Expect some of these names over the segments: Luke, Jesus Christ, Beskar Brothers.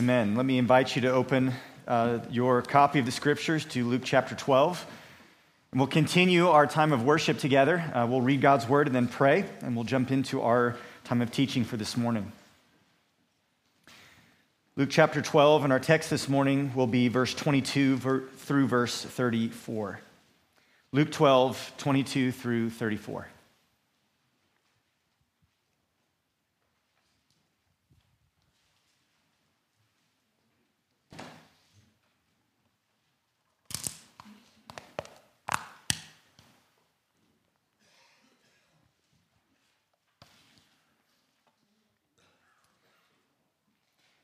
Amen. Let me invite you to open your copy of the Scriptures to Luke chapter 12. And we'll continue our time of worship together. We'll read God's Word and then pray, and we'll jump into our time of teaching for this morning. Luke chapter 12, and our text this morning will be verse 22 through verse 34. Luke 12, 22 through 34.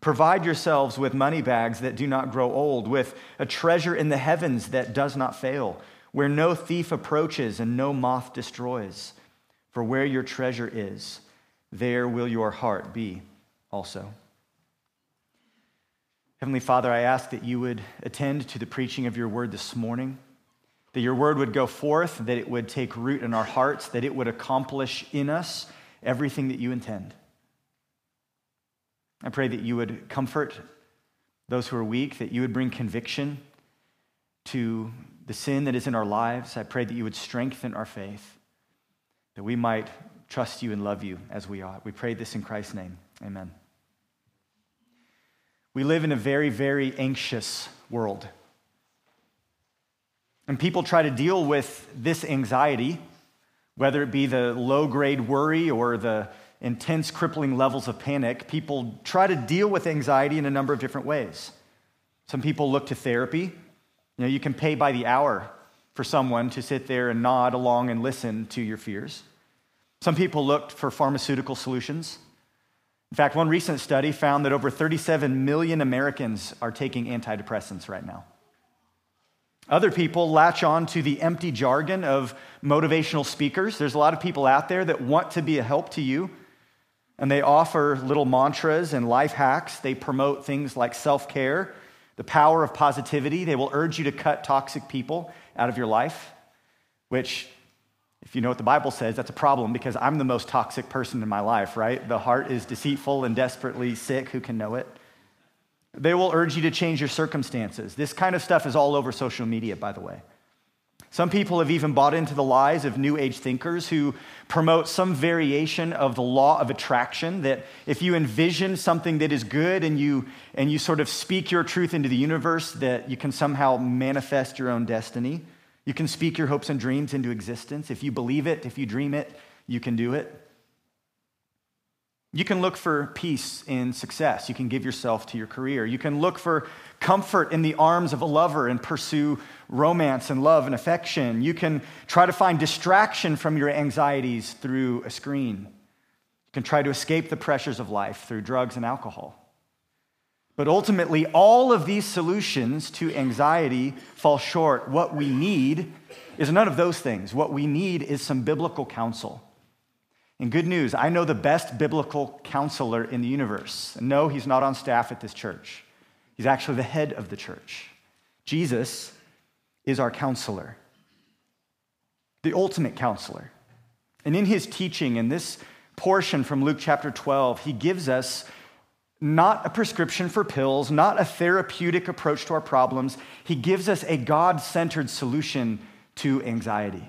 Provide yourselves with money bags that do not grow old, with a treasure in the heavens that does not fail, where no thief approaches and no moth destroys. For where your treasure is, there will your heart be also." Heavenly Father, I ask that you would attend to the preaching of your word this morning, that your word would go forth, that it would take root in our hearts, that it would accomplish in us everything that you intend. I pray that you would comfort those who are weak, that you would bring conviction to the sin that is in our lives. I pray that you would strengthen our faith, that we might trust you and love you as we ought. We pray this in Christ's name. Amen. We live in a very, very anxious world. And people try to deal with this anxiety, whether it be the low-grade worry or the intense, crippling levels of panic. People try to deal with anxiety in a number of different ways. Some people look to therapy. You can pay by the hour for someone to sit there and nod along and listen to your fears. Some people looked for pharmaceutical solutions. In fact, one recent study found that over 37 million Americans are taking antidepressants right now. Other people latch on to the empty jargon of motivational speakers. There's a lot of people out there that want to be a help to you, and they offer little mantras and life hacks. They promote things like self-care, the power of positivity. They will urge you to cut toxic people out of your life, which, if you know what the Bible says, that's a problem because I'm the most toxic person in my life, right? The heart is deceitful and desperately sick. Who can know it? They will urge you to change your circumstances. This kind of stuff is all over social media, by the way. Some people have even bought into the lies of New Age thinkers who promote some variation of the law of attraction, that if you envision something that is good and you sort of speak your truth into the universe, that you can somehow manifest your own destiny. You can speak your hopes and dreams into existence. If you believe it, if you dream it, you can do it. You can look for peace in success. You can give yourself to your career. You can look for comfort in the arms of a lover and pursue romance and love and affection. You can try to find distraction from your anxieties through a screen. You can try to escape the pressures of life through drugs and alcohol. But ultimately, all of these solutions to anxiety fall short. What we need is none of those things. What we need is some biblical counsel. And good news, I know the best biblical counselor in the universe. And no, he's not on staff at this church. He's actually the head of the church. Jesus is our counselor, the ultimate counselor. And in his teaching, in this portion from Luke chapter 12, he gives us not a prescription for pills, not a therapeutic approach to our problems. He gives us a God-centered solution to anxiety.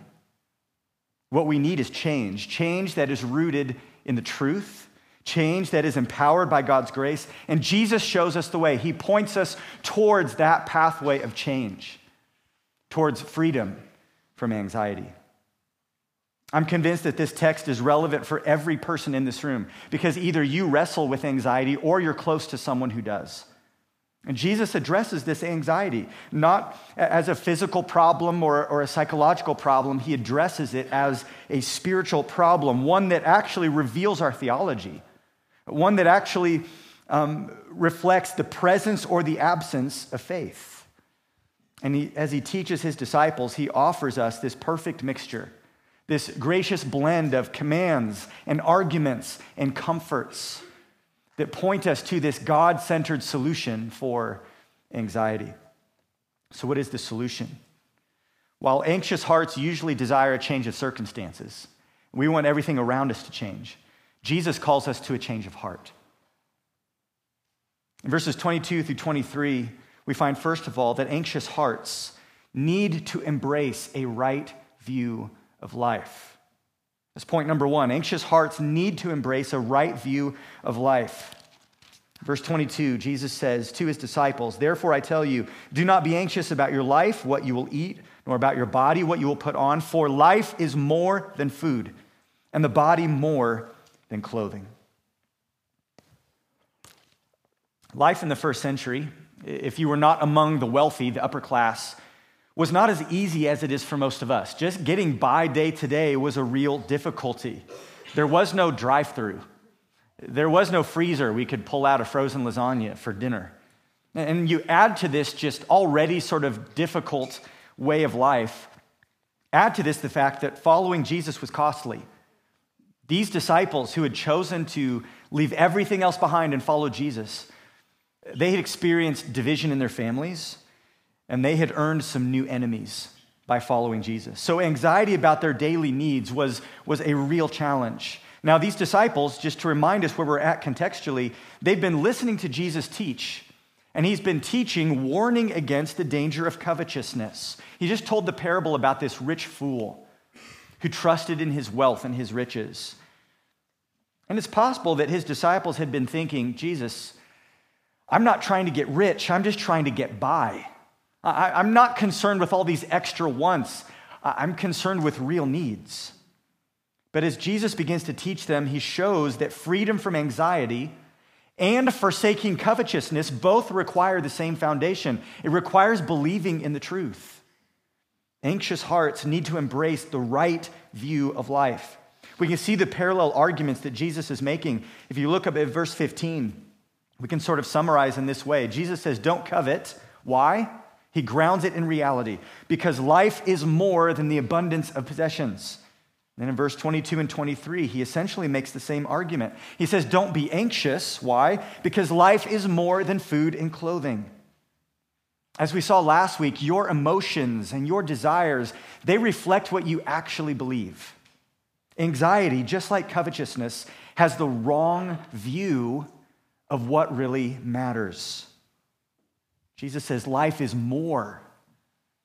What we need is change that is rooted in the truth, change that is empowered by God's grace. And Jesus shows us the way. He points us towards that pathway of change, towards freedom from anxiety. I'm convinced that this text is relevant for every person in this room because either you wrestle with anxiety or you're close to someone who does. And Jesus addresses this anxiety, not as a physical problem or a psychological problem. He addresses it as a spiritual problem, one that actually reveals our theology, one that actually reflects the presence or the absence of faith. And as he teaches his disciples, he offers us this perfect mixture, this gracious blend of commands and arguments and comforts that point us to this God-centered solution for anxiety. So what is the solution? While anxious hearts usually desire a change of circumstances, we want everything around us to change. Jesus calls us to a change of heart. In verses 22 through 23, we find, first of all, that anxious hearts need to embrace a right view of life. That's point number one. Anxious hearts need to embrace a right view of life. Verse 22, Jesus says to his disciples, "Therefore I tell you, do not be anxious about your life, what you will eat, nor about your body, what you will put on. For life is more than food, and the body more than clothing." Life in the first century, if you were not among the wealthy, the upper class, was not as easy as it is for most of us. Just getting by day to day was a real difficulty. There was no drive-through. There was no freezer we could pull out a frozen lasagna for dinner. And you add to this just already sort of difficult way of life, add to this the fact that following Jesus was costly. These disciples who had chosen to leave everything else behind and follow Jesus, they had experienced division in their families, and they had earned some new enemies by following Jesus. So anxiety about their daily needs was a real challenge. Now, these disciples, just to remind us where we're at contextually, they've been listening to Jesus teach, and he's been teaching, warning against the danger of covetousness. He just told the parable about this rich fool who trusted in his wealth and his riches. And it's possible that his disciples had been thinking, "Jesus, I'm not trying to get rich, I'm just trying to get by. I'm not concerned with all these extra wants. I'm concerned with real needs." But as Jesus begins to teach them, he shows that freedom from anxiety and forsaking covetousness both require the same foundation. It requires believing in the truth. Anxious hearts need to embrace the right view of life. We can see the parallel arguments that Jesus is making. If you look up at verse 15, we can sort of summarize in this way. Jesus says, "Don't covet." Why? He grounds it in reality, because life is more than the abundance of possessions. Then in verse 22 and 23, he essentially makes the same argument. He says, "Don't be anxious." Why? Because life is more than food and clothing. As we saw last week, your emotions and your desires, they reflect what you actually believe. Anxiety, just like covetousness, has the wrong view of what really matters. Jesus says life is more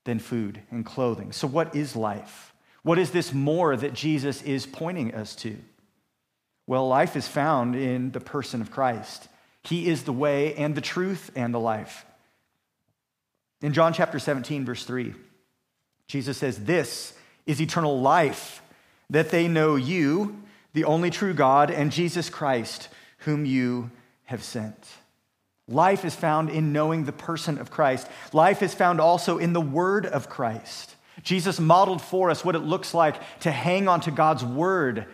than food and clothing. So what is life? What is this more that Jesus is pointing us to? Well, life is found in the person of Christ. He is the way and the truth and the life. In John chapter 17, verse 3, Jesus says, "This is eternal life, that they know you, the only true God, and Jesus Christ, whom you have sent." Life is found in knowing the person of Christ. Life is found also in the word of Christ. Jesus modeled for us what it looks like to hang on to God's word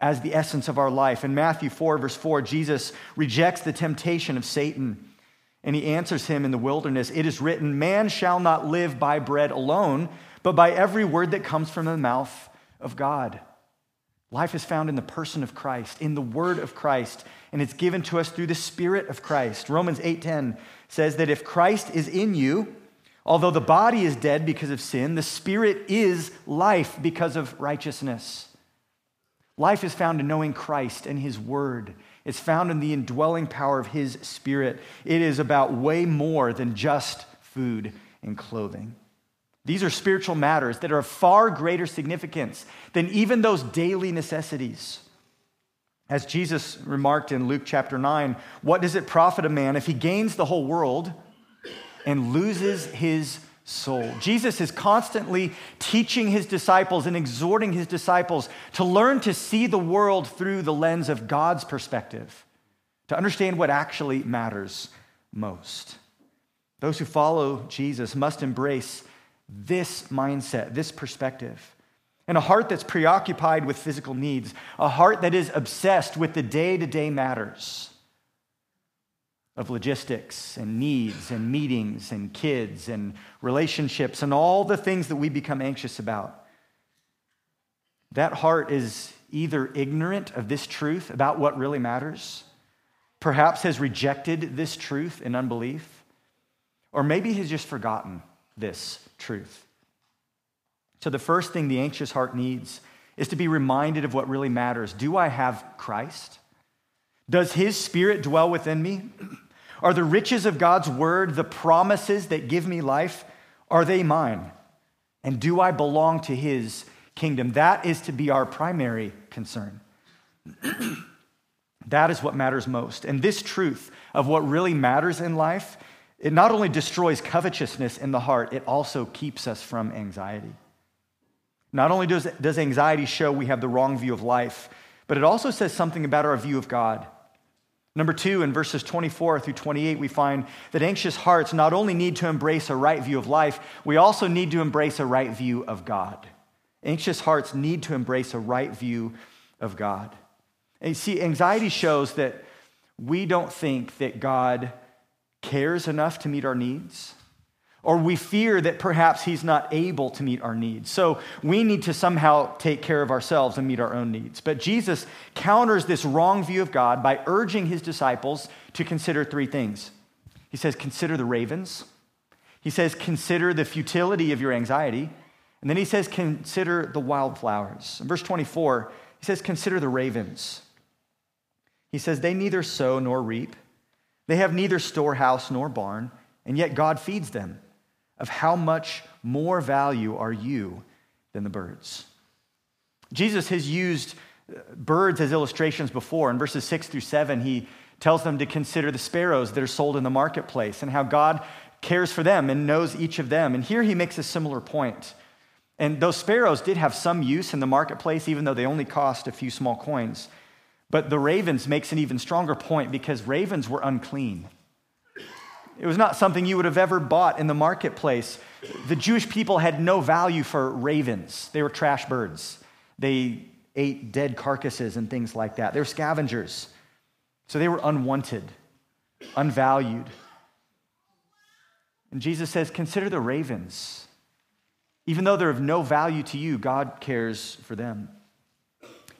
as the essence of our life. In Matthew 4, verse 4, Jesus rejects the temptation of Satan, and he answers him in the wilderness, "It is written, man shall not live by bread alone, but by every word that comes from the mouth of God." Life is found in the person of Christ, in the word of Christ, and it's given to us through the Spirit of Christ. Romans 8:10 says that if Christ is in you, Although the body is dead because of sin, the spirit is life because of righteousness. Life is found in knowing Christ and his word. It's found in the indwelling power of his spirit. It is about way more than just food and clothing. These are spiritual matters that are of far greater significance than even those daily necessities. As Jesus remarked in Luke chapter 9, what does it profit a man if he gains the whole world and loses his soul? Jesus is constantly teaching his disciples and exhorting his disciples to learn to see the world through the lens of God's perspective, to understand what actually matters most. Those who follow Jesus must embrace this mindset, this perspective, and a heart that's preoccupied with physical needs, a heart that is obsessed with the day-to-day matters of logistics and needs and meetings and kids and relationships and all the things that we become anxious about. That heart is either ignorant of this truth about what really matters, perhaps has rejected this truth in unbelief, or maybe has just forgotten this truth. So the first thing the anxious heart needs is to be reminded of what really matters. Do I have Christ? Does his spirit dwell within me? Are the riches of God's word, the promises that give me life, are they mine? And do I belong to his kingdom? That is to be our primary concern. That is what matters most. And this truth of what really matters in life, it not only destroys covetousness in the heart, it also keeps us from anxiety. Not only does anxiety show we have the wrong view of life, but it also says something about our view of God. Number two, in verses 24 through 28, we find that anxious hearts not only need to embrace a right view of life, we also need to embrace a right view of God. Anxious hearts need to embrace a right view of God. And you see, anxiety shows that we don't think that God cares enough to meet our needs, or we fear that perhaps he's not able to meet our needs. So we need to somehow take care of ourselves and meet our own needs. But Jesus counters this wrong view of God by urging his disciples to consider three things. He says, consider the ravens. He says, consider the futility of your anxiety. And then he says, consider the wildflowers. In verse 24, he says, consider the ravens. He says, they neither sow nor reap. They have neither storehouse nor barn, and yet God feeds them. Of how much more value are you than the birds? Jesus has used birds as illustrations before. In verses 6 through 7, he tells them to consider the sparrows that are sold in the marketplace and how God cares for them and knows each of them. And here he makes a similar point. And those sparrows did have some use in the marketplace, even though they only cost a few small coins. But the ravens makes an even stronger point because ravens were unclean. It was not something you would have ever bought in the marketplace. The Jewish people had no value for ravens. They were trash birds. They ate dead carcasses and things like that. They were scavengers. So they were unwanted, unvalued. And Jesus says, consider the ravens. Even though they're of no value to you, God cares for them.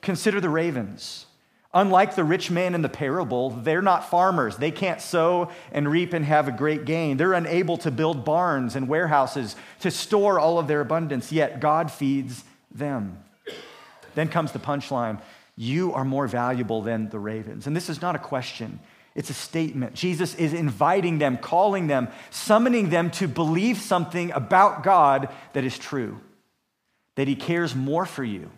Consider the ravens. Unlike the rich man in the parable, they're not farmers. They can't sow and reap and have a great gain. They're unable to build barns and warehouses to store all of their abundance, yet God feeds them. Then comes the punchline. You are more valuable than the ravens. And this is not a question. It's a statement. Jesus is inviting them, calling them, summoning them to believe something about God that is true, that he cares more for you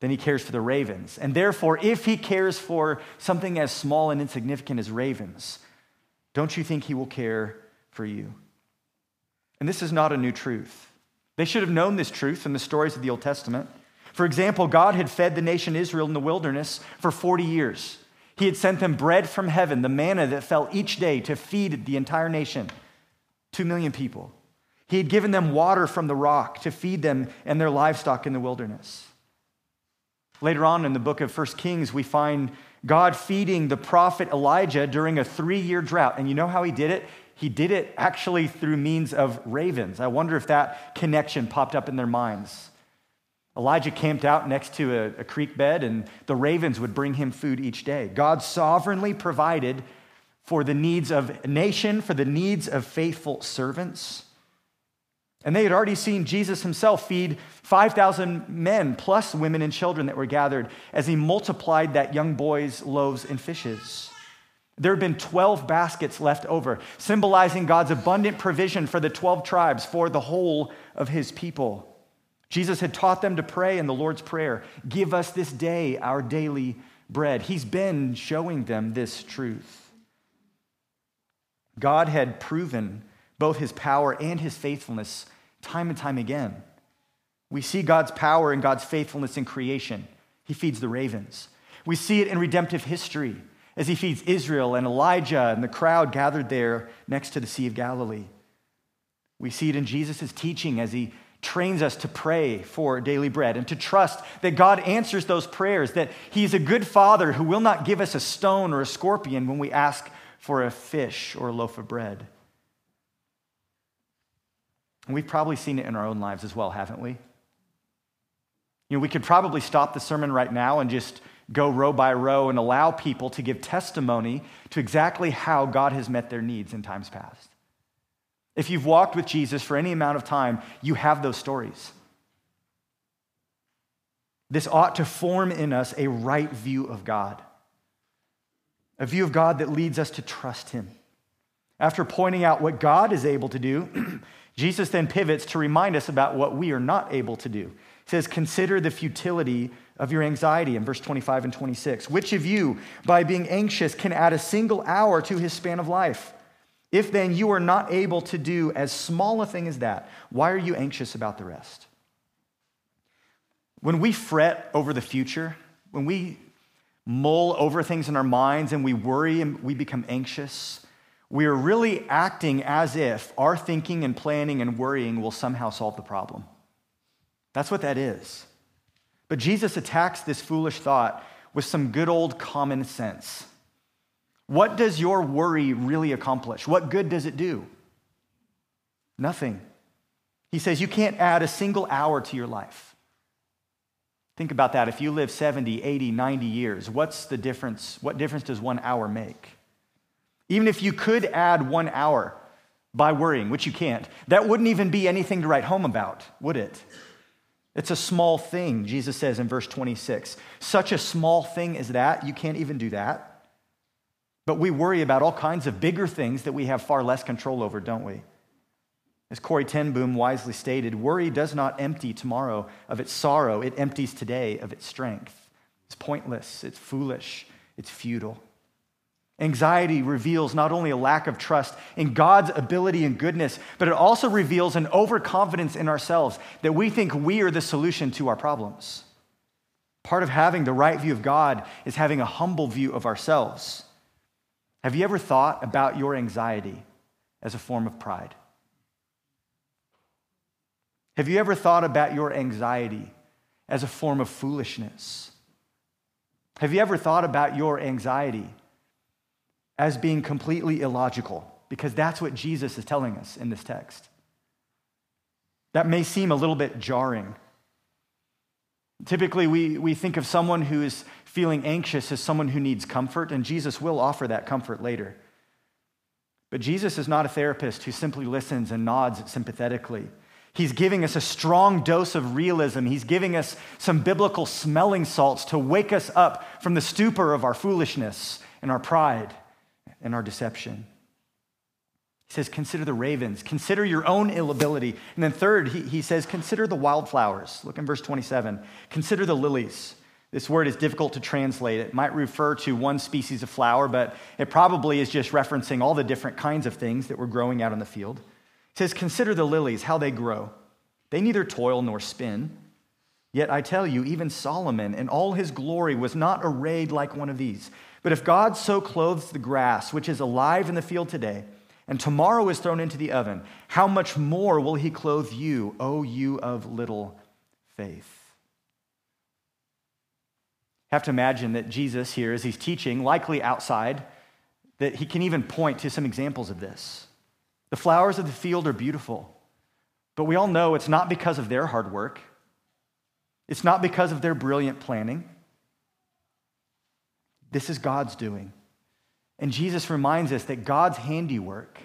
than he cares for the ravens. And therefore, if he cares for something as small and insignificant as ravens, don't you think he will care for you? And this is not a new truth. They should have known this truth in the stories of the Old Testament. For example, God had fed the nation Israel in the wilderness for 40 years. He had sent them bread from heaven, the manna that fell each day to feed the entire nation, 2 million people. He had given them water from the rock to feed them and their livestock in the wilderness. Later on in the book of 1 Kings, we find God feeding the prophet Elijah during a 3-year drought. And you know how he did it? He did it actually through means of ravens. I wonder if that connection popped up in their minds. Elijah camped out next to a creek bed, and the ravens would bring him food each day. God sovereignly provided for the needs of a nation, for the needs of faithful servants. And they had already seen Jesus himself feed 5,000 men plus women and children that were gathered as he multiplied that young boy's loaves and fishes. There had been 12 baskets left over, symbolizing God's abundant provision for the 12 tribes, for the whole of his people. Jesus had taught them to pray in the Lord's Prayer, "Give us this day our daily bread." He's been showing them this truth. God had proven both his power and his faithfulness time and time again. We see God's power and God's faithfulness in creation. He feeds the ravens. We see it in redemptive history as he feeds Israel and Elijah and the crowd gathered there next to the Sea of Galilee. We see it in Jesus' teaching as he trains us to pray for daily bread and to trust that God answers those prayers, that he's a good father who will not give us a stone or a scorpion when we ask for a fish or a loaf of bread. And we've probably seen it in our own lives as well, haven't we? You know, we could probably stop the sermon right now and just go row by row and allow people to give testimony to exactly how God has met their needs in times past. If you've walked with Jesus for any amount of time, you have those stories. This ought to form in us a right view of God, a view of God that leads us to trust him. After pointing out what God is able to do, Jesus then pivots to remind us about what we are not able to do. He says, "Consider the futility of your anxiety," in verse 25 and 26. "Which of you, by being anxious, can add a single hour to his span of life? If then you are not able to do as small a thing as that, why are you anxious about the rest?" When we fret over the future, when we mull over things in our minds and we worry and we become anxious, we are really acting as if our thinking and planning and worrying will somehow solve the problem. That's what that is. But Jesus attacks this foolish thought with some good old common sense. What does your worry really accomplish? What good does it do? Nothing. He says you can't add a single hour to your life. Think about that. If you live 70, 80, 90 years, what's the difference? What difference does 1 hour make? Even if you could add 1 hour by worrying, which you can't, that wouldn't even be anything to write home about, would it? It's a small thing, Jesus says in verse 26. Such a small thing as that, you can't even do that. But we worry about all kinds of bigger things that we have far less control over, don't we? As Corrie Ten Boom wisely stated, worry does not empty tomorrow of its sorrow. It empties today of its strength. It's pointless. It's foolish. It's futile. Anxiety reveals not only a lack of trust in God's ability and goodness, but it also reveals an overconfidence in ourselves that we think we are the solution to our problems. Part of having the right view of God is having a humble view of ourselves. Have you ever thought about your anxiety as a form of pride? Have you ever thought about your anxiety as a form of foolishness? Have you ever thought about your anxiety as being completely illogical? Because that's what Jesus is telling us in this text. That may seem a little bit jarring. Typically, we think of someone who is feeling anxious as someone who needs comfort, and Jesus will offer that comfort later. But Jesus is not a therapist who simply listens and nods sympathetically. He's giving us a strong dose of realism. He's giving us some biblical smelling salts to wake us up from the stupor of our foolishness and our pride and our deception. He says, consider the ravens, consider your own inability. And then third, he says, consider the wildflowers. Look in verse 27. Consider the lilies. This word is difficult to translate. It might refer to one species of flower, but it probably is just referencing all the different kinds of things that were growing out in the field. He says, consider the lilies, how they grow. They neither toil nor spin. Yet I tell you, even Solomon in all his glory was not arrayed like one of these. But if God so clothes the grass, which is alive in the field today, and tomorrow is thrown into the oven, how much more will he clothe you, O you of little faith? I have to imagine that Jesus here, as he's teaching, likely outside, that he can even point to some examples of this. The flowers of the field are beautiful, but we all know it's not because of their hard work. It's not because of their brilliant planning. This is God's doing. And Jesus reminds us that God's handiwork,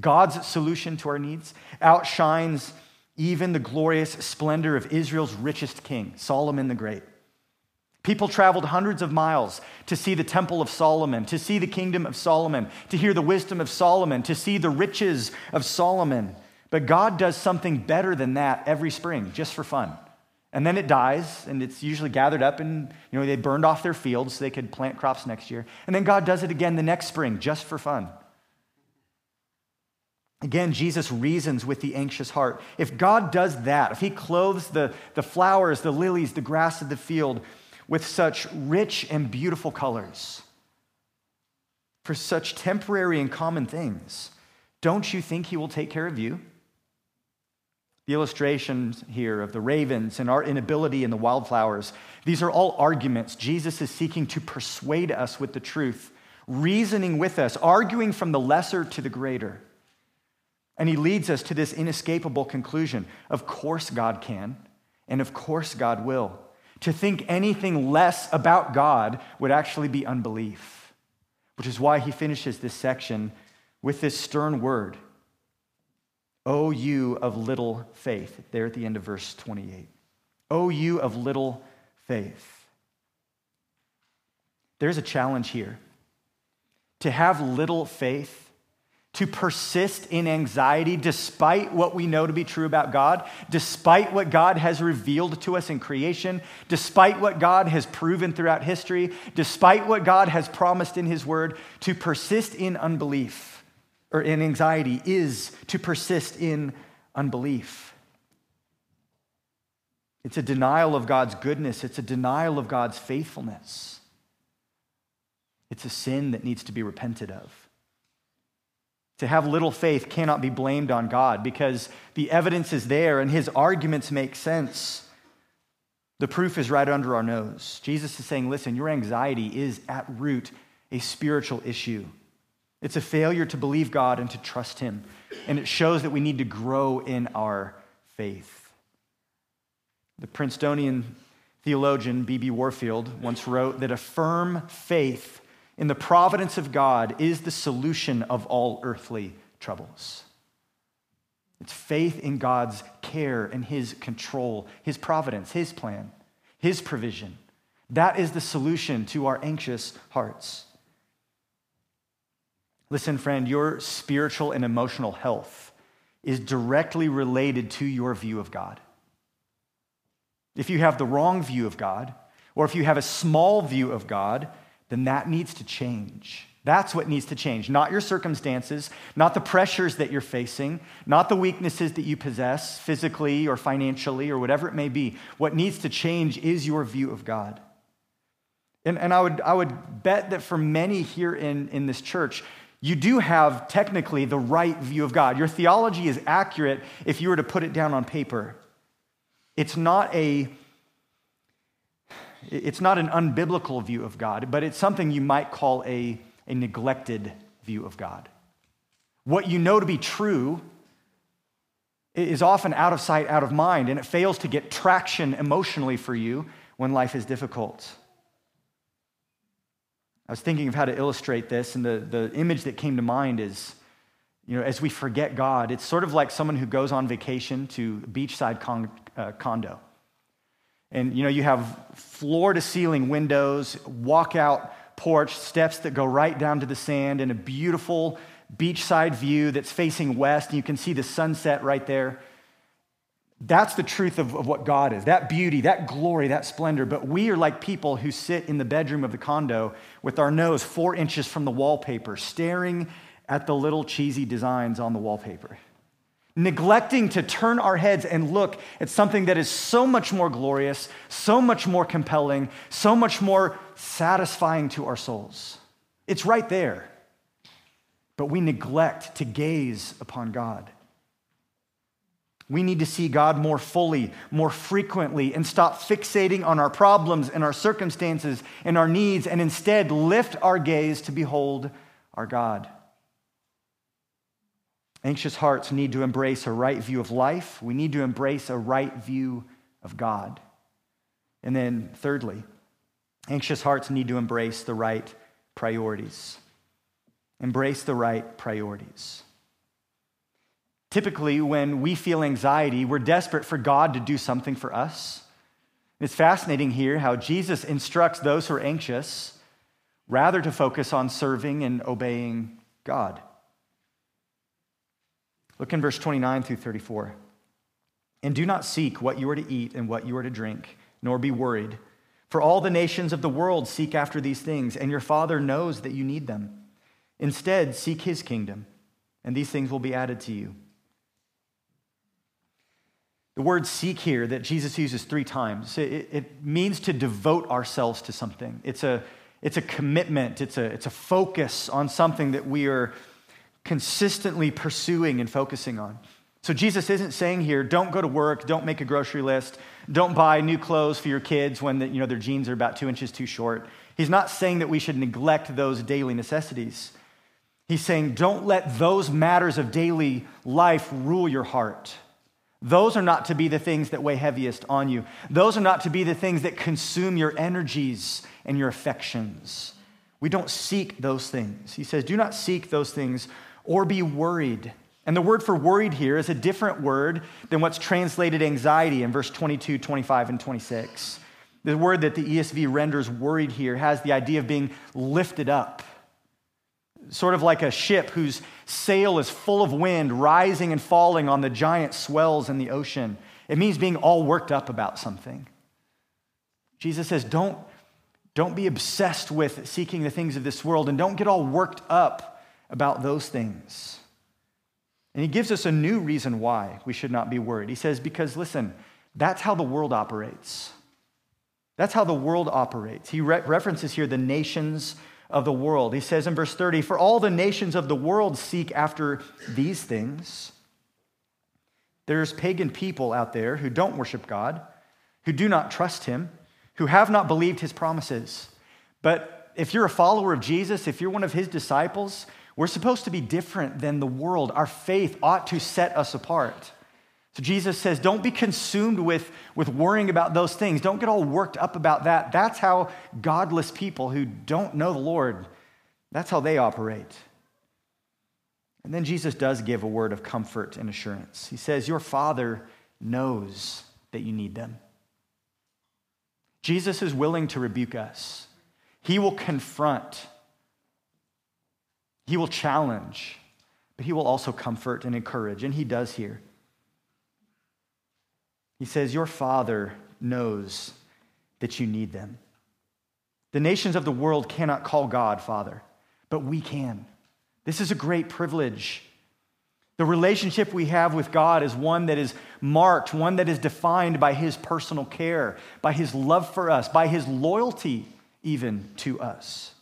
God's solution to our needs, outshines even the glorious splendor of Israel's richest king, Solomon the Great. People traveled hundreds of miles to see the temple of Solomon, to see the kingdom of Solomon, to hear the wisdom of Solomon, to see the riches of Solomon. But God does something better than that every spring, just for fun. And then it dies, and it's usually gathered up, and they burned off their fields so they could plant crops next year. And then God does it again the next spring, just for fun. Again, Jesus reasons with the anxious heart. If God does that, if he clothes the flowers, the lilies, the grass of the field with such rich and beautiful colors, for such temporary and common things, don't you think he will take care of you? The illustrations here of the ravens and our inability and the wildflowers, these are all arguments Jesus is seeking to persuade us with the truth, reasoning with us, arguing from the lesser to the greater. And he leads us to this inescapable conclusion. Of course God can, and of course God will. To think anything less about God would actually be unbelief, which is why he finishes this section with this stern word, "O you of little faith," there at the end of verse 28. "O you of little faith." There's a challenge here. To have little faith, to persist in anxiety despite what we know to be true about God, despite what God has revealed to us in creation, despite what God has proven throughout history, despite what God has promised in his word, to persist in unbelief or in anxiety is to persist in unbelief. It's a denial of God's goodness. It's a denial of God's faithfulness. It's a sin that needs to be repented of. To have little faith cannot be blamed on God because the evidence is there and his arguments make sense. The proof is right under our nose. Jesus is saying, listen, your anxiety is at root a spiritual issue. It's a failure to believe God and to trust him. And it shows that we need to grow in our faith. The Princetonian theologian B.B. Warfield once wrote that a firm faith in the providence of God is the solution of all earthly troubles. It's faith in God's care and his control, his providence, his plan, his provision. That is the solution to our anxious hearts. Listen, friend, your spiritual and emotional health is directly related to your view of God. If you have the wrong view of God, or if you have a small view of God, then that needs to change. That's what needs to change, not your circumstances, not the pressures that you're facing, not the weaknesses that you possess physically or financially or whatever it may be. What needs to change is your view of God. And I would bet that for many here in this church, you do have technically the right view of God. Your theology is accurate if you were to put it down on paper. It's not an unbiblical view of God, but it's something you might call a neglected view of God. What you know to be true is often out of sight, out of mind, and it fails to get traction emotionally for you when life is difficult. I was thinking of how to illustrate this, and the image that came to mind is, as we forget God, it's sort of like someone who goes on vacation to a beachside condo. And, you have floor-to-ceiling windows, walkout porch, steps that go right down to the sand, and a beautiful beachside view that's facing west, and you can see the sunset right there. That's the truth of what God is, that beauty, that glory, that splendor. But we are like people who sit in the bedroom of the condo with our nose 4 inches from the wallpaper, staring at the little cheesy designs on the wallpaper, neglecting to turn our heads and look at something that is so much more glorious, so much more compelling, so much more satisfying to our souls. It's right there. But we neglect to gaze upon God. We need to see God more fully, more frequently, and stop fixating on our problems and our circumstances and our needs, and instead lift our gaze to behold our God. Anxious hearts need to embrace a right view of life. We need to embrace a right view of God. And then thirdly, anxious hearts need to embrace the right priorities. Embrace the right priorities. Typically, when we feel anxiety, we're desperate for God to do something for us. It's fascinating here how Jesus instructs those who are anxious rather to focus on serving and obeying God. Look in verse 29 through 34. And do not seek what you are to eat and what you are to drink, nor be worried. For all the nations of the world seek after these things, and your Father knows that you need them. Instead, seek his kingdom, and these things will be added to you. The word seek here that Jesus uses three times, it means to devote ourselves to something. It's a commitment. It's a focus on something that we are consistently pursuing and focusing on. So Jesus isn't saying here, don't go to work, don't make a grocery list, don't buy new clothes for your kids when their jeans are about 2 inches too short. He's not saying that we should neglect those daily necessities. He's saying, don't let those matters of daily life rule your heart. Those are not to be the things that weigh heaviest on you. Those are not to be the things that consume your energies and your affections. We don't seek those things. He says, do not seek those things or be worried. And the word for worried here is a different word than what's translated anxiety in verse 22, 25, and 26. The word that the ESV renders worried here has the idea of being lifted up. Sort of like a ship whose sail is full of wind, rising and falling on the giant swells in the ocean. It means being all worked up about something. Jesus says, don't be obsessed with seeking the things of this world, and don't get all worked up about those things. And he gives us a new reason why we should not be worried. He says, because listen, that's how the world operates. That's how the world operates. He references here the nations of the world. He says in verse 30, for all the nations of the world seek after these things. There's pagan people out there who don't worship God, who do not trust him, who have not believed his promises. But if you're a follower of Jesus, if you're one of his disciples, we're supposed to be different than the world. Our faith ought to set us apart. So Jesus says, don't be consumed with worrying about those things. Don't get all worked up about that. That's how godless people who don't know the Lord, that's how they operate. And then Jesus does give a word of comfort and assurance. He says, your Father knows that you need them. Jesus is willing to rebuke us. He will confront. He will challenge. But he will also comfort and encourage. And he does here. He says, your Father knows that you need them. The nations of the world cannot call God Father, but we can. This is a great privilege. The relationship we have with God is one that is marked, one that is defined by his personal care, by his love for us, by his loyalty even to us.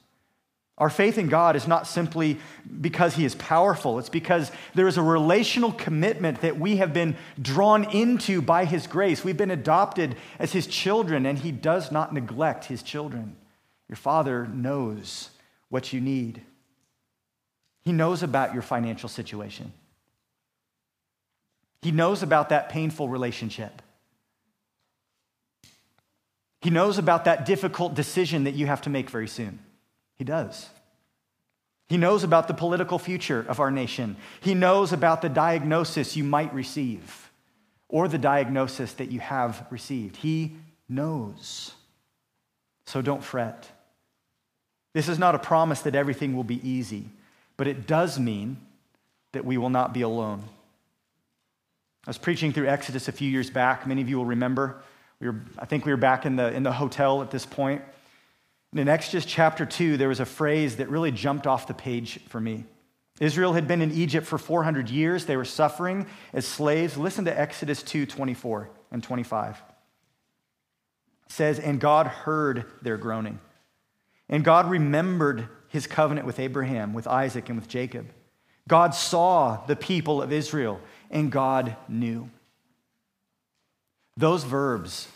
Our faith in God is not simply because he is powerful. It's because there is a relational commitment that we have been drawn into by his grace. We've been adopted as his children, and he does not neglect his children. Your Father knows what you need. He knows about your financial situation. He knows about that painful relationship. He knows about that difficult decision that you have to make very soon. He does. He knows about the political future of our nation. He knows about the diagnosis you might receive or the diagnosis that you have received. He knows. So don't fret. This is not a promise that everything will be easy, but it does mean that we will not be alone. I was preaching through Exodus a few years back. Many of you will remember. I think we were back in the hotel at this point. In Exodus chapter 2, there was a phrase that really jumped off the page for me. Israel had been in Egypt for 400 years. They were suffering as slaves. Listen to Exodus 2, 24 and 25. It says, and God heard their groaning. And God remembered his covenant with Abraham, with Isaac, and with Jacob. God saw the people of Israel, and God knew. Those verbs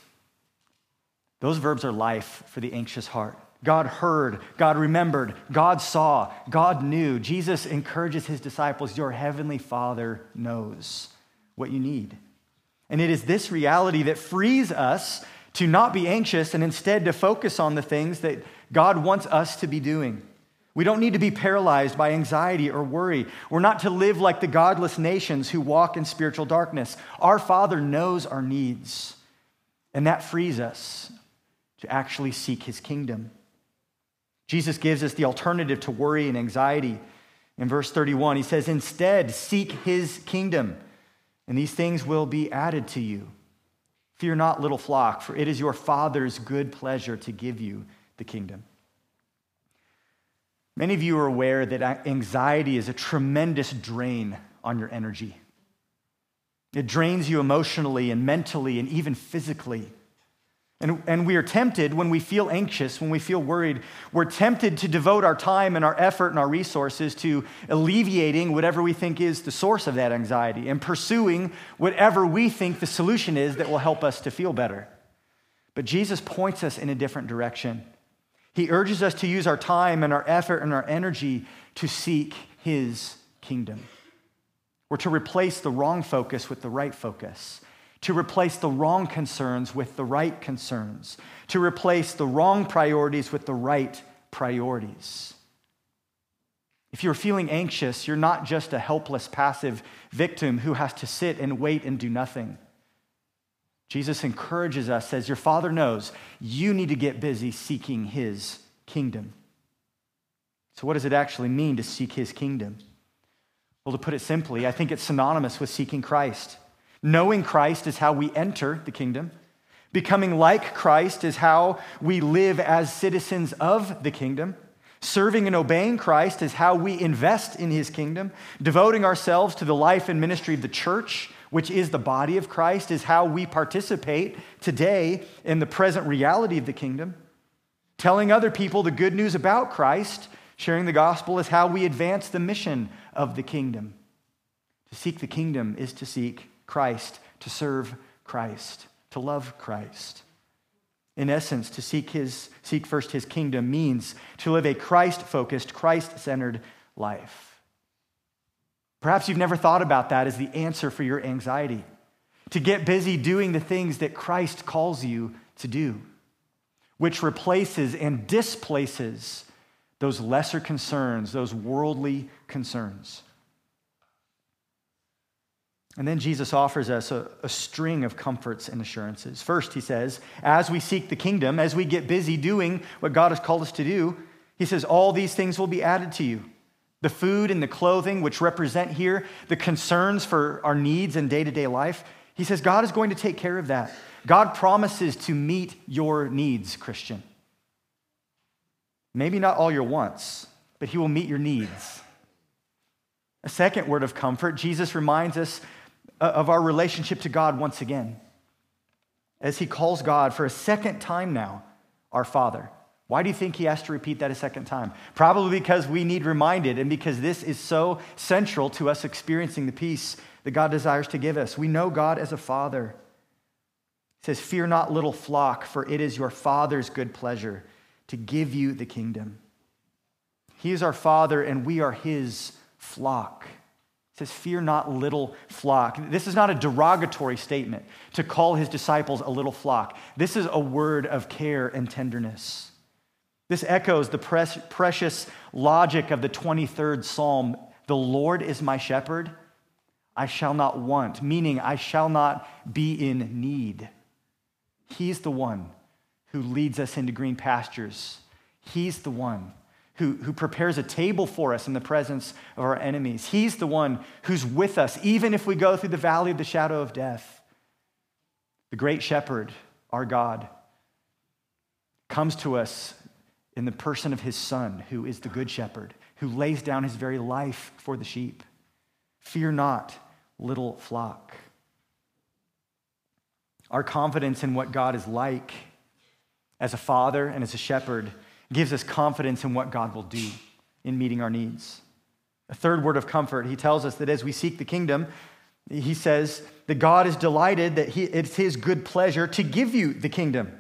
are life for the anxious heart. God heard, God remembered, God saw, God knew. Jesus encourages his disciples, your heavenly Father knows what you need. And it is this reality that frees us to not be anxious and instead to focus on the things that God wants us to be doing. We don't need to be paralyzed by anxiety or worry. We're not to live like the godless nations who walk in spiritual darkness. Our Father knows our needs, and that frees us to actually seek his kingdom. Jesus gives us the alternative to worry and anxiety. In verse 31, he says, "Instead, seek his kingdom, and these things will be added to you. Fear not, little flock, for it is your Father's good pleasure to give you the kingdom." Many of you are aware that anxiety is a tremendous drain on your energy. It drains you emotionally and mentally and even physically. And we are tempted when we feel anxious, when we feel worried, we're tempted to devote our time and our effort and our resources to alleviating whatever we think is the source of that anxiety and pursuing whatever we think the solution is that will help us to feel better. But Jesus points us in a different direction. He urges us to use our time and our effort and our energy to seek his kingdom. We're to replace the wrong focus with the right focus, to replace the wrong concerns with the right concerns, to replace the wrong priorities with the right priorities. If you're feeling anxious, you're not just a helpless, passive victim who has to sit and wait and do nothing. Jesus encourages us, says, your Father knows you need to get busy seeking his kingdom. So what does it actually mean to seek his kingdom? Well, to put it simply, I think it's synonymous with seeking Christ. Knowing Christ is how we enter the kingdom. Becoming like Christ is how we live as citizens of the kingdom. Serving and obeying Christ is how we invest in his kingdom. Devoting ourselves to the life and ministry of the church, which is the body of Christ, is how we participate today in the present reality of the kingdom. Telling other people the good news about Christ, sharing the gospel, is how we advance the mission of the kingdom. To seek the kingdom is to seek Christ, to serve Christ, to love Christ. In essence, to seek first his kingdom means to live a Christ-focused, Christ-centered life. Perhaps you've never thought about that as the answer for your anxiety, to get busy doing the things that Christ calls you to do, which replaces and displaces those lesser concerns, those worldly concerns. And then Jesus offers us a string of comforts and assurances. First, he says, as we seek the kingdom, as we get busy doing what God has called us to do, he says, all these things will be added to you. The food and the clothing, which represent here the concerns for our needs in day-to-day life, he says God is going to take care of that. God promises to meet your needs, Christian. Maybe not all your wants, but he will meet your needs. A second word of comfort, Jesus reminds us of our relationship to God once again, as he calls God for a second time now, our Father. Why do you think he has to repeat that a second time? Probably because we need reminded and because this is so central to us experiencing the peace that God desires to give us. We know God as a Father. He says, fear not, little flock, for it is your Father's good pleasure to give you the kingdom. He is our Father and we are his flock. He says, fear not, little flock. This is not a derogatory statement to call his disciples a little flock. This is a word of care and tenderness. This echoes the precious logic of the 23rd Psalm. The Lord is my shepherd, I shall not want, meaning I shall not be in need. He's the one who leads us into green pastures. He's the one who prepares a table for us in the presence of our enemies. He's the one who's with us, even if we go through the valley of the shadow of death. The great shepherd, our God, comes to us in the person of his Son, who is the good shepherd, who lays down his very life for the sheep. Fear not, little flock. Our confidence in what God is like as a father and as a shepherd gives us confidence in what God will do in meeting our needs. A third word of comfort, he tells us that as we seek the kingdom, he says that God is delighted, that it's his good pleasure to give you the kingdom.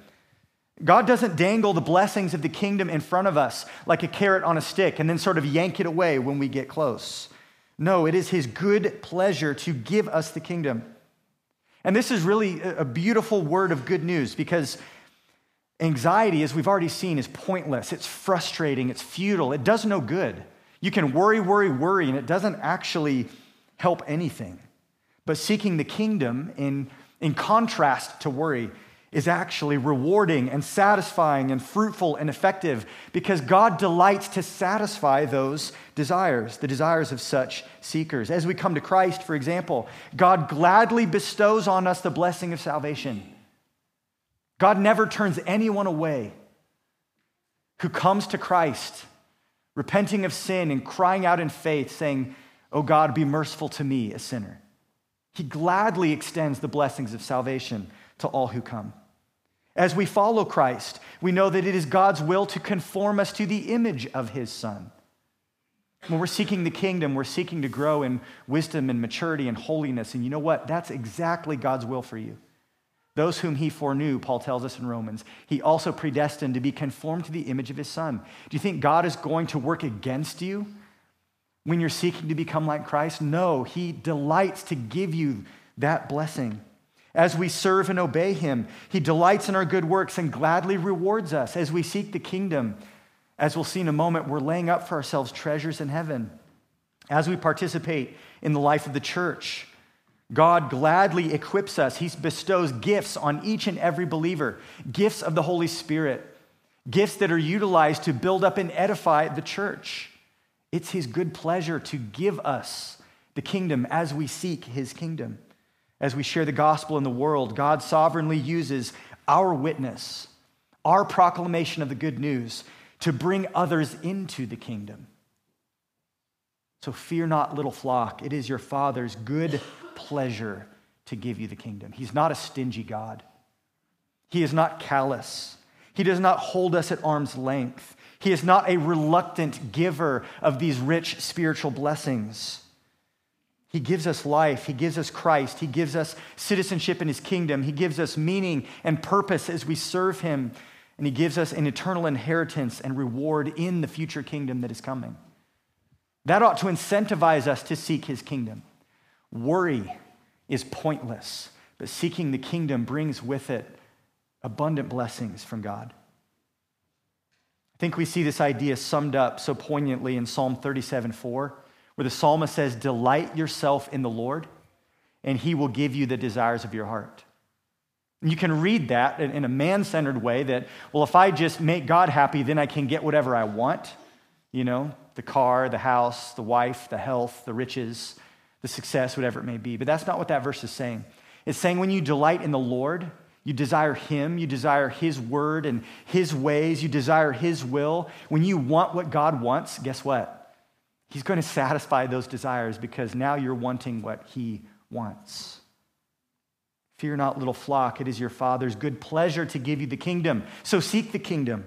God doesn't dangle the blessings of the kingdom in front of us like a carrot on a stick and then sort of yank it away when we get close. No, it is his good pleasure to give us the kingdom. And this is really a beautiful word of good news because Anxiety, as we've already seen, is pointless. It's frustrating. It's futile. It does no good. You can worry, worry, worry, and it doesn't actually help anything. But seeking the kingdom in contrast to worry is actually rewarding and satisfying and fruitful and effective, because God delights to satisfy those desires, the desires of such seekers. As we come to Christ, for example, God gladly bestows on us the blessing of salvation. God never turns anyone away who comes to Christ, repenting of sin and crying out in faith, saying, "Oh God, be merciful to me, a sinner." He gladly extends the blessings of salvation to all who come. As we follow Christ, we know that it is God's will to conform us to the image of his Son. When we're seeking the kingdom, we're seeking to grow in wisdom and maturity and holiness. And you know what? That's exactly God's will for you. Those whom he foreknew, Paul tells us in Romans, he also predestined to be conformed to the image of his Son. Do you think God is going to work against you when you're seeking to become like Christ? No, he delights to give you that blessing. As we serve and obey him, he delights in our good works and gladly rewards us. As we seek the kingdom, as we'll see in a moment, we're laying up for ourselves treasures in heaven. As we participate in the life of the church, God gladly equips us. He bestows gifts on each and every believer, gifts of the Holy Spirit, gifts that are utilized to build up and edify the church. It's his good pleasure to give us the kingdom as we seek his kingdom. As we share the gospel in the world, God sovereignly uses our witness, our proclamation of the good news, to bring others into the kingdom. So fear not, little flock. It is your Father's good pleasure to give you the kingdom. He's not a stingy God. He is not callous. He does not hold us at arm's length. He is not a reluctant giver of these rich spiritual blessings. He gives us life. He gives us Christ. He gives us citizenship in his kingdom. He gives us meaning and purpose as we serve him. And he gives us an eternal inheritance and reward in the future kingdom that is coming. That ought to incentivize us to seek his kingdom. Worry is pointless, but seeking the kingdom brings with it abundant blessings from God. I think we see this idea summed up so poignantly in Psalm 37:4. Where the psalmist says, "Delight yourself in the Lord, and he will give you the desires of your heart." And you can read that in a man-centered way that, well, if I just make God happy, then I can get whatever I want. You know, the car, the house, the wife, the health, the riches, the success, whatever it may be. But that's not what that verse is saying. It's saying when you delight in the Lord, you desire him, you desire his word and his ways, you desire his will. When you want what God wants, guess what? He's going to satisfy those desires, because now you're wanting what he wants. Fear not, little flock. It is your Father's good pleasure to give you the kingdom. So seek the kingdom.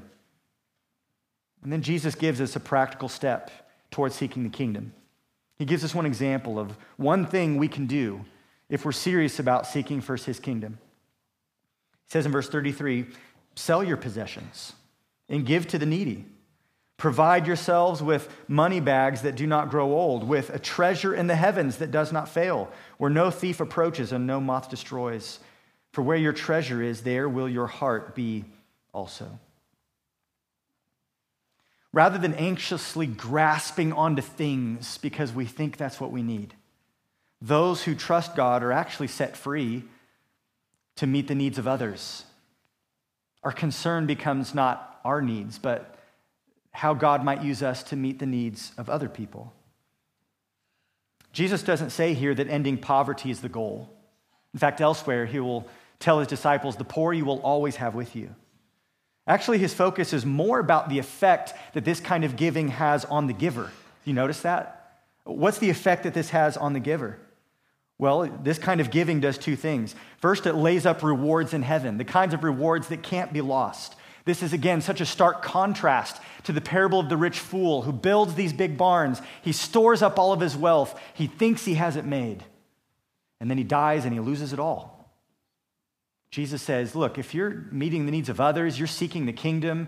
And then Jesus gives us a practical step towards seeking the kingdom. He gives us one example of one thing we can do if we're serious about seeking first his kingdom. He says in verse 33, "Sell your possessions and give to the needy. Provide yourselves with money bags that do not grow old, with a treasure in the heavens that does not fail, where no thief approaches and no moth destroys. For where your treasure is, there will your heart be also." Rather than anxiously grasping onto things because we think that's what we need, those who trust God are actually set free to meet the needs of others. Our concern becomes not our needs, but how God might use us to meet the needs of other people. Jesus doesn't say here that ending poverty is the goal. In fact, elsewhere, he will tell his disciples, "The poor you will always have with you." Actually, his focus is more about the effect that this kind of giving has on the giver. You notice that? What's the effect that this has on the giver? Well, this kind of giving does two things. First, it lays up rewards in heaven, the kinds of rewards that can't be lost. This is, again, such a stark contrast to the parable of the rich fool who builds these big barns. He stores up all of his wealth. He thinks he has it made. And then he dies and he loses it all. Jesus says, look, if you're meeting the needs of others, you're seeking the kingdom,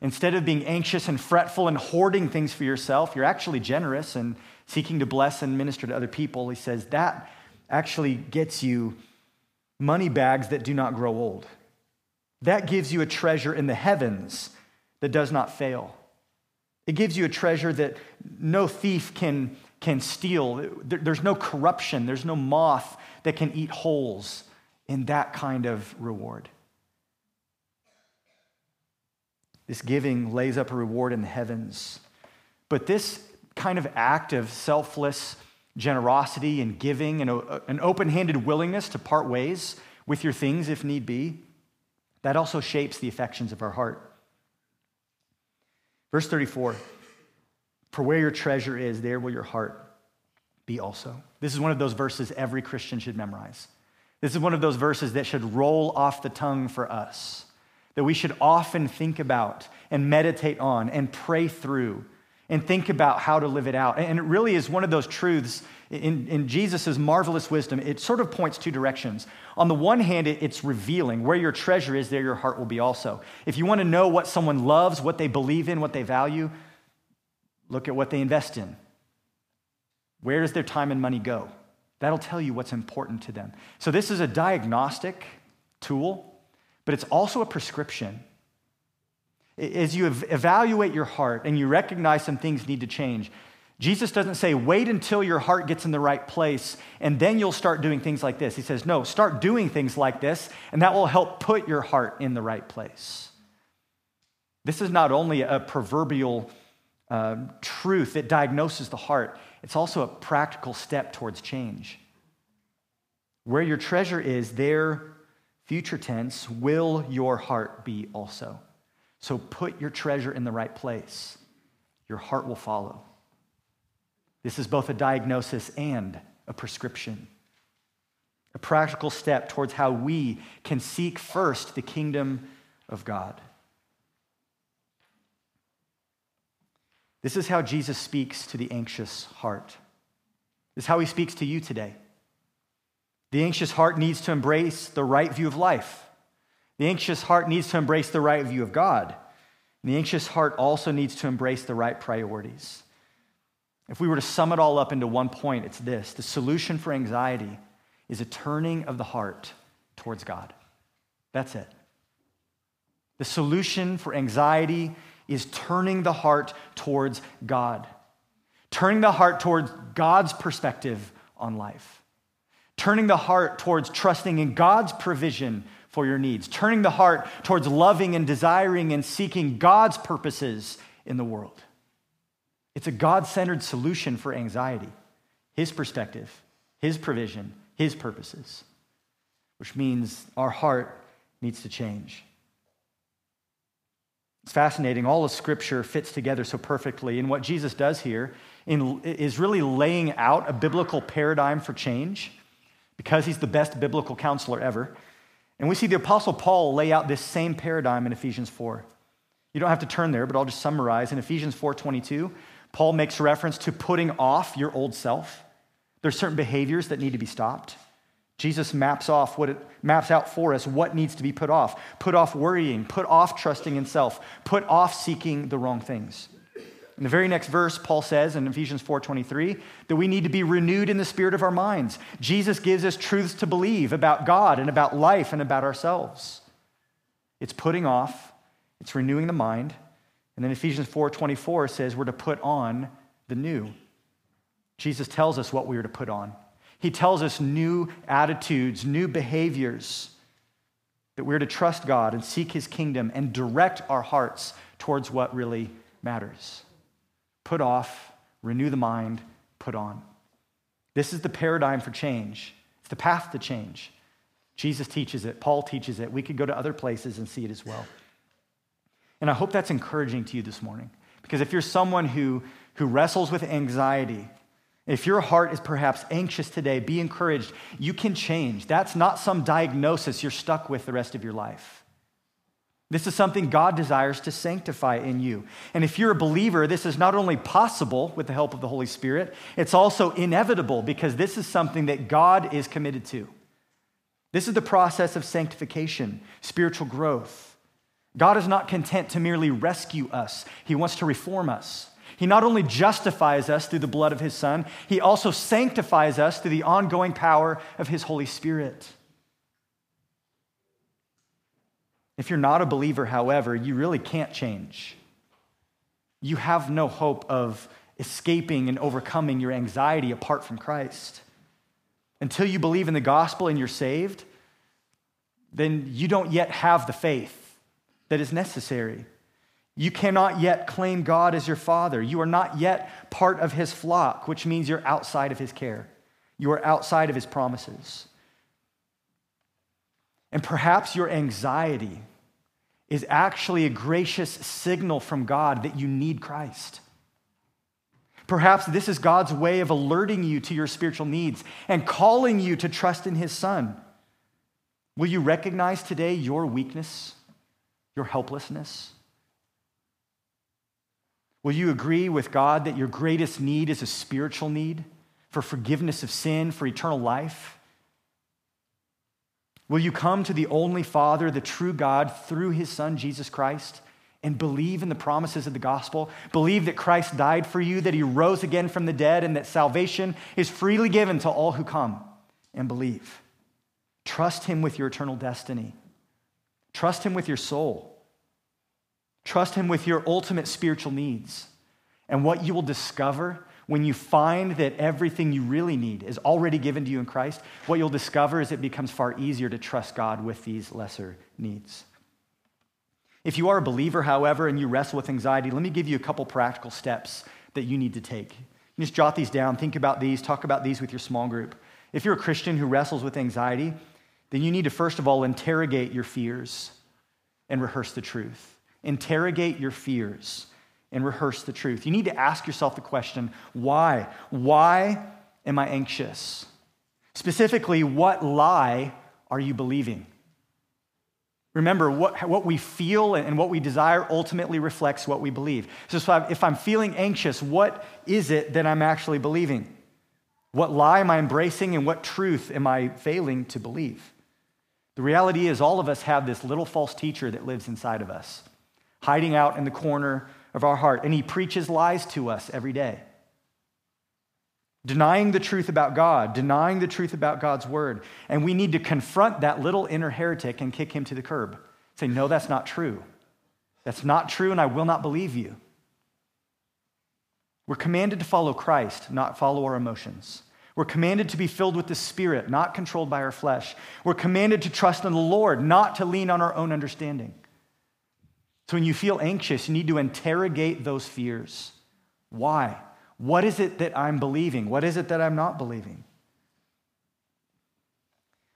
instead of being anxious and fretful and hoarding things for yourself, you're actually generous and seeking to bless and minister to other people. He says that actually gets you money bags that do not grow old. That gives you a treasure in the heavens that does not fail. It gives you a treasure that no thief can steal. There's no corruption. There's no moth that can eat holes in that kind of reward. This giving lays up a reward in the heavens. But this kind of act of selfless generosity and giving and an open-handed willingness to part ways with your things if need be, that also shapes the affections of our heart. Verse 34, for where your treasure is, there will your heart be also. This is one of those verses every Christian should memorize. This is one of those verses that should roll off the tongue for us, that we should often think about and meditate on and pray through and think about how to live it out. And it really is one of those truths in Jesus' marvelous wisdom. It sort of points two directions. On the one hand, it's revealing. Where your treasure is, there your heart will be also. If you want to know what someone loves, what they believe in, what they value, look at what they invest in. Where does their time and money go? That'll tell you what's important to them. So this is a diagnostic tool, but it's also a prescription. As you evaluate your heart and you recognize some things need to change, Jesus doesn't say, wait until your heart gets in the right place and then you'll start doing things like this. He says, no, start doing things like this and that will help put your heart in the right place. This is not only a proverbial truth that diagnoses the heart, it's also a practical step towards change. Where your treasure is, there, future tense, will your heart be also. So put your treasure in the right place. Your heart will follow. This is both a diagnosis and a prescription, a practical step towards how we can seek first the kingdom of God. This is how Jesus speaks to the anxious heart. This is how he speaks to you today. The anxious heart needs to embrace the right view of life. The anxious heart needs to embrace the right view of God. And the anxious heart also needs to embrace the right priorities. If we were to sum it all up into one point, it's this. The solution for anxiety is a turning of the heart towards God. That's it. The solution for anxiety is turning the heart towards God. Turning the heart towards God's perspective on life. Turning the heart towards trusting in God's provision for your needs. Turning the heart towards loving and desiring and seeking God's purposes in the world. It's a God-centered solution for anxiety. His perspective, his provision, his purposes. Which means our heart needs to change. It's fascinating. All of Scripture fits together so perfectly. And what Jesus does here is really laying out a biblical paradigm for change because he's the best biblical counselor ever. And we see the Apostle Paul lay out this same paradigm in Ephesians 4. You don't have to turn there, but I'll just summarize. In Ephesians 4:22, Paul makes reference to putting off your old self. There's certain behaviors that need to be stopped. Jesus maps out for us what needs to be put off. Put off worrying, put off trusting in self, put off seeking the wrong things. In the very next verse, Paul says in Ephesians 4:23 that we need to be renewed in the spirit of our minds. Jesus gives us truths to believe about God and about life and about ourselves. It's putting off, it's renewing the mind. And then Ephesians 4:24 says we're to put on the new. Jesus tells us what we are to put on. He tells us new attitudes, new behaviors, that we're to trust God and seek his kingdom and direct our hearts towards what really matters. Put off, renew the mind, put on. This is the paradigm for change. It's the path to change. Jesus teaches it. Paul teaches it. We could go to other places and see it as well. And I hope that's encouraging to you this morning. Because if you're someone who wrestles with anxiety, if your heart is perhaps anxious today, be encouraged. You can change. That's not some diagnosis you're stuck with the rest of your life. This is something God desires to sanctify in you. And if you're a believer, this is not only possible with the help of the Holy Spirit, it's also inevitable because this is something that God is committed to. This is the process of sanctification, spiritual growth. God is not content to merely rescue us. He wants to reform us. He not only justifies us through the blood of his Son, he also sanctifies us through the ongoing power of his Holy Spirit. If you're not a believer, however, you really can't change. You have no hope of escaping and overcoming your anxiety apart from Christ. Until you believe in the gospel and you're saved, then you don't yet have the faith that is necessary. You cannot yet claim God as your Father. You are not yet part of his flock, which means you're outside of his care. You are outside of his promises. And perhaps your anxiety is actually a gracious signal from God that you need Christ. Perhaps this is God's way of alerting you to your spiritual needs and calling you to trust in his Son. Will you recognize today your weakness, your helplessness? Will you agree with God that your greatest need is a spiritual need for forgiveness of sin, for eternal life? Will you come to the only Father, the true God, through his Son, Jesus Christ, and believe in the promises of the gospel? Believe that Christ died for you, that he rose again from the dead, and that salvation is freely given to all who come and believe. Trust him with your eternal destiny. Trust him with your soul. Trust him with your ultimate spiritual needs. And what you will discover when you find that everything you really need is already given to you in Christ, what you'll discover is it becomes far easier to trust God with these lesser needs. If you are a believer, however, and you wrestle with anxiety, let me give you a couple practical steps that you need to take. You just jot these down, think about these, talk about these with your small group. If you're a Christian who wrestles with anxiety, then you need to, first of all, interrogate your fears and rehearse the truth. Interrogate your fears and rehearse the truth. You need to ask yourself the question, why? Why am I anxious? Specifically, what lie are you believing? Remember, what we feel and what we desire ultimately reflects what we believe. So if I'm feeling anxious, what is it that I'm actually believing? What lie am I embracing and what truth am I failing to believe? The reality is all of us have this little false teacher that lives inside of us, hiding out in the corner of our heart, and he preaches lies to us every day. Denying the truth about God, denying the truth about God's word, and we need to confront that little inner heretic and kick him to the curb. Say, no, that's not true. That's not true, and I will not believe you. We're commanded to follow Christ, not follow our emotions. We're commanded to be filled with the Spirit, not controlled by our flesh. We're commanded to trust in the Lord, not to lean on our own understanding. So when you feel anxious, you need to interrogate those fears. Why? What is it that I'm believing? What is it that I'm not believing?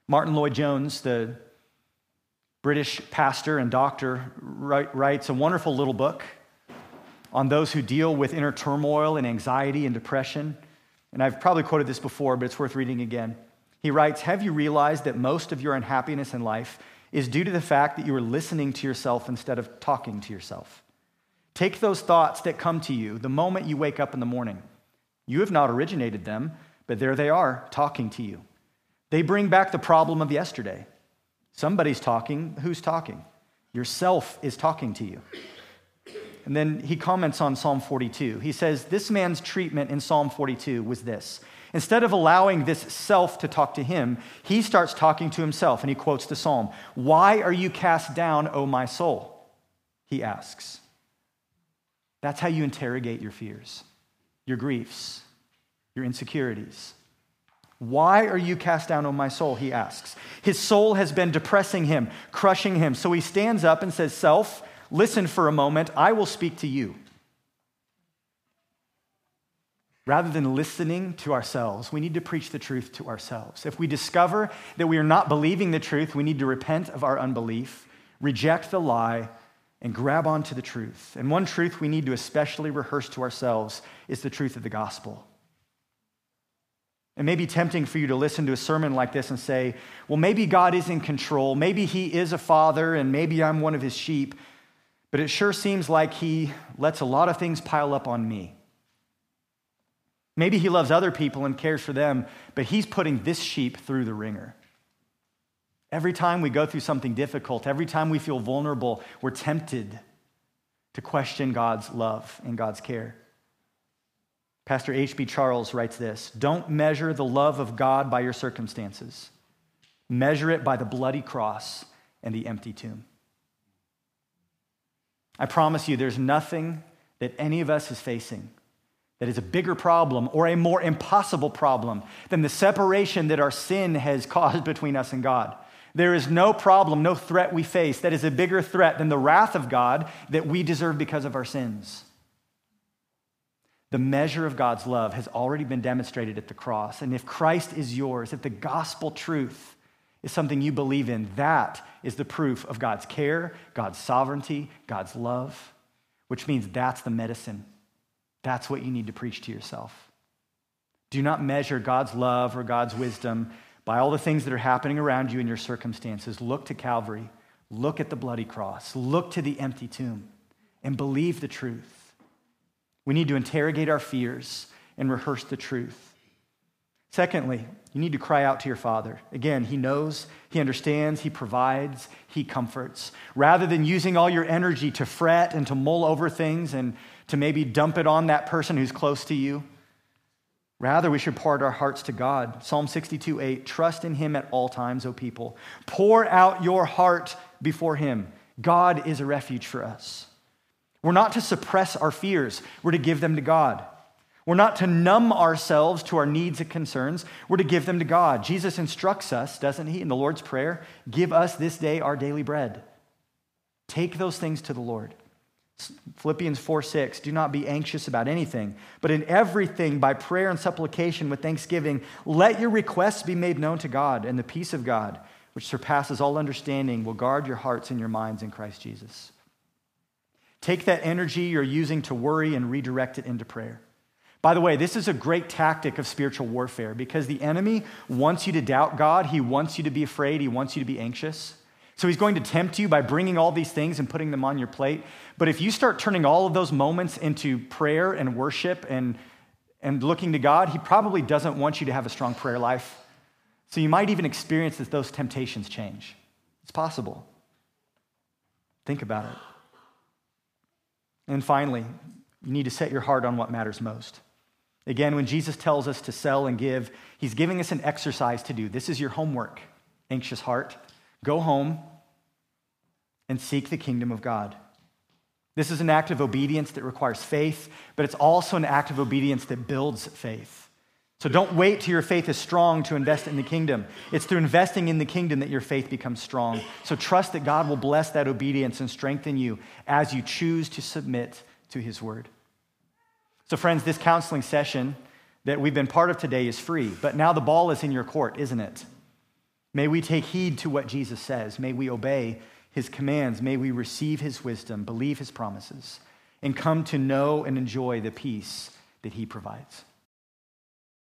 Martin Lloyd-Jones, the British pastor and doctor, writes a wonderful little book on those who deal with inner turmoil and anxiety and depression. And I've probably quoted this before, but it's worth reading again. He writes, "Have you realized that most of your unhappiness in life is due to the fact that you are listening to yourself instead of talking to yourself? Take those thoughts that come to you the moment you wake up in the morning. You have not originated them, but there they are, talking to you. They bring back the problem of yesterday. Somebody's talking. Who's talking? Yourself is talking to you." And then he comments on Psalm 42. He says, this man's treatment in Psalm 42 was this. Instead of allowing this self to talk to him, he starts talking to himself, and he quotes the psalm. "Why are you cast down, O my soul?" he asks. That's how you interrogate your fears, your griefs, your insecurities. "Why are you cast down, O my soul?" he asks. His soul has been depressing him, crushing him. So he stands up and says, "Self, listen for a moment, I will speak to you." Rather than listening to ourselves, we need to preach the truth to ourselves. If we discover that we are not believing the truth, we need to repent of our unbelief, reject the lie, and grab onto the truth. And one truth we need to especially rehearse to ourselves is the truth of the gospel. It may be tempting for you to listen to a sermon like this and say, well, maybe God is in control, maybe he is a father, and maybe I'm one of his sheep. But it sure seems like he lets a lot of things pile up on me. Maybe he loves other people and cares for them, but he's putting this sheep through the ringer. Every time we go through something difficult, every time we feel vulnerable, we're tempted to question God's love and God's care. Pastor H.B. Charles writes this, "Don't measure the love of God by your circumstances. Measure it by the bloody cross and the empty tomb." I promise you, there's nothing that any of us is facing that is a bigger problem or a more impossible problem than the separation that our sin has caused between us and God. There is no problem, no threat we face that is a bigger threat than the wrath of God that we deserve because of our sins. The measure of God's love has already been demonstrated at the cross. And if Christ is yours, if the gospel truth is something you believe in, that is the proof of God's care, God's sovereignty, God's love, which means that's the medicine. That's what you need to preach to yourself. Do not measure God's love or God's wisdom by all the things that are happening around you in your circumstances. Look to Calvary, look at the bloody cross, look to the empty tomb, and believe the truth. We need to interrogate our fears and rehearse the truth. Secondly, you need to cry out to your Father. Again, He knows, He understands, He provides, He comforts. Rather than using all your energy to fret and to mull over things and to maybe dump it on that person who's close to you, rather, we should pour our hearts to God. Psalm 62:8, trust in Him at all times, O people. Pour out your heart before Him. God is a refuge for us. We're not to suppress our fears. We're to give them to God. We're not to numb ourselves to our needs and concerns. We're to give them to God. Jesus instructs us, doesn't He, in the Lord's Prayer? Give us this day our daily bread. Take those things to the Lord. Philippians 4:6, do not be anxious about anything, but in everything by prayer and supplication with thanksgiving, let your requests be made known to God, and the peace of God, which surpasses all understanding, will guard your hearts and your minds in Christ Jesus. Take that energy you're using to worry and redirect it into prayer. By the way, this is a great tactic of spiritual warfare because the enemy wants you to doubt God. He wants you to be afraid. He wants you to be anxious. So he's going to tempt you by bringing all these things and putting them on your plate. But if you start turning all of those moments into prayer and worship and looking to God, He probably doesn't want you to have a strong prayer life. So you might even experience that those temptations change. It's possible. Think about it. And finally, you need to set your heart on what matters most. Again, when Jesus tells us to sell and give, He's giving us an exercise to do. This is your homework, anxious heart. Go home and seek the kingdom of God. This is an act of obedience that requires faith, but it's also an act of obedience that builds faith. So don't wait till your faith is strong to invest in the kingdom. It's through investing in the kingdom that your faith becomes strong. So trust that God will bless that obedience and strengthen you as you choose to submit to His word. So friends, this counseling session that we've been part of today is free, but now the ball is in your court, isn't it? May we take heed to what Jesus says. May we obey His commands. May we receive His wisdom, believe His promises, and come to know and enjoy the peace that He provides.